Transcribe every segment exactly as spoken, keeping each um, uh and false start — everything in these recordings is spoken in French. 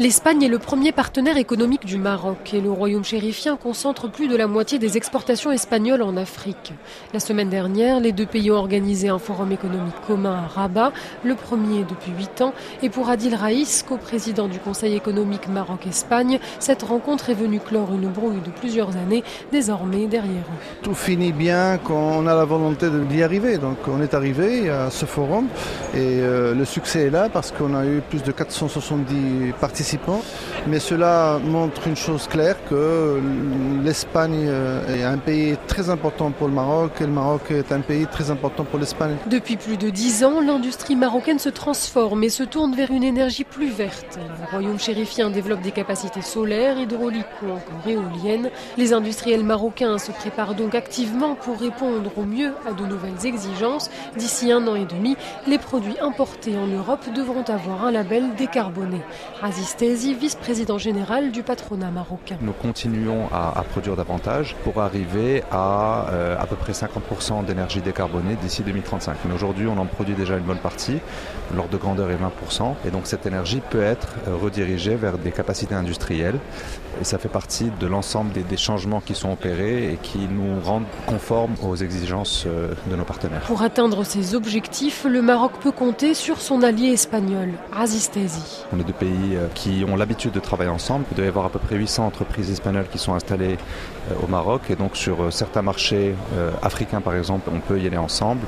L'Espagne est le premier partenaire économique du Maroc et le royaume chérifien concentre plus de la moitié des exportations espagnoles en Afrique. La semaine dernière, les deux pays ont organisé un forum économique commun à Rabat, le premier depuis huit ans. Et pour Adil Raïs, coprésident du Conseil économique Maroc-Espagne, cette rencontre est venue clore une brouille de plusieurs années, désormais derrière eux. Tout finit bien quand on a la volonté d'y arriver. Donc on est arrivé à ce forum et le succès est là parce qu'on a eu plus de quatre cent soixante-dix participants. Mais cela montre une chose claire, que l'Espagne est un pays très important pour le Maroc et le Maroc est un pays très important pour l'Espagne. Depuis plus de dix ans, l'industrie marocaine se transforme et se tourne vers une énergie plus verte. Le royaume chérifien développe des capacités solaires, hydrauliques ou encore éoliennes. Les industriels marocains se préparent donc activement pour répondre au mieux à de nouvelles exigences. D'ici un an et demi, les produits importés en Europe devront avoir un label décarboné. Aziz Taisi, vice-président général du patronat marocain. Nous continuons à, à produire davantage pour arriver à euh, à peu près cinquante pour cent d'énergie décarbonée d'ici deux mille trente-cinq. Mais aujourd'hui, on en produit déjà une bonne partie, l'ordre de grandeur est vingt pour cent. Et donc cette énergie peut être redirigée vers des capacités industrielles. Et ça fait partie de l'ensemble des, des changements qui sont opérés et qui nous rendent conformes aux exigences de nos partenaires. Pour atteindre ces objectifs, le Maroc peut compter sur son allié espagnol, Aziz Taisi. On est deux pays qui ont l'habitude de travailler ensemble. Il doit y avoir à peu près huit cents entreprises espagnoles qui sont installées au Maroc. Et donc sur certains marchés africains, par exemple, on peut y aller ensemble.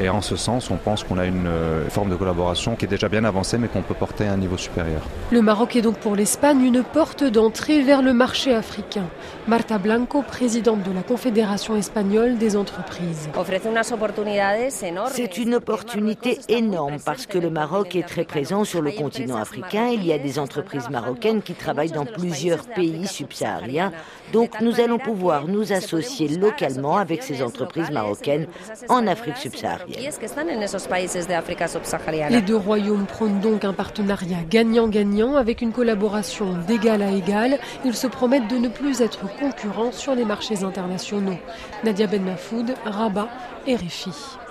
Et en ce sens, on pense qu'on a une forme de collaboration qui est déjà bien avancée, mais qu'on peut porter à un niveau supérieur. Le Maroc est donc pour l'Espagne une porte d'entrée vers vers le marché africain. Marta Blanco, présidente de la Confédération espagnole des entreprises. C'est une opportunité énorme parce que le Maroc est très présent sur le continent africain. Il y a des entreprises marocaines qui travaillent dans plusieurs pays subsahariens. Donc nous allons pouvoir nous associer localement avec ces entreprises marocaines en Afrique subsaharienne. Les deux royaumes prônent donc un partenariat gagnant-gagnant avec une collaboration d'égal à égal. Ils se promettent de ne plus être concurrents sur les marchés internationaux. Nadia Benmafoud, Rabat, R F I.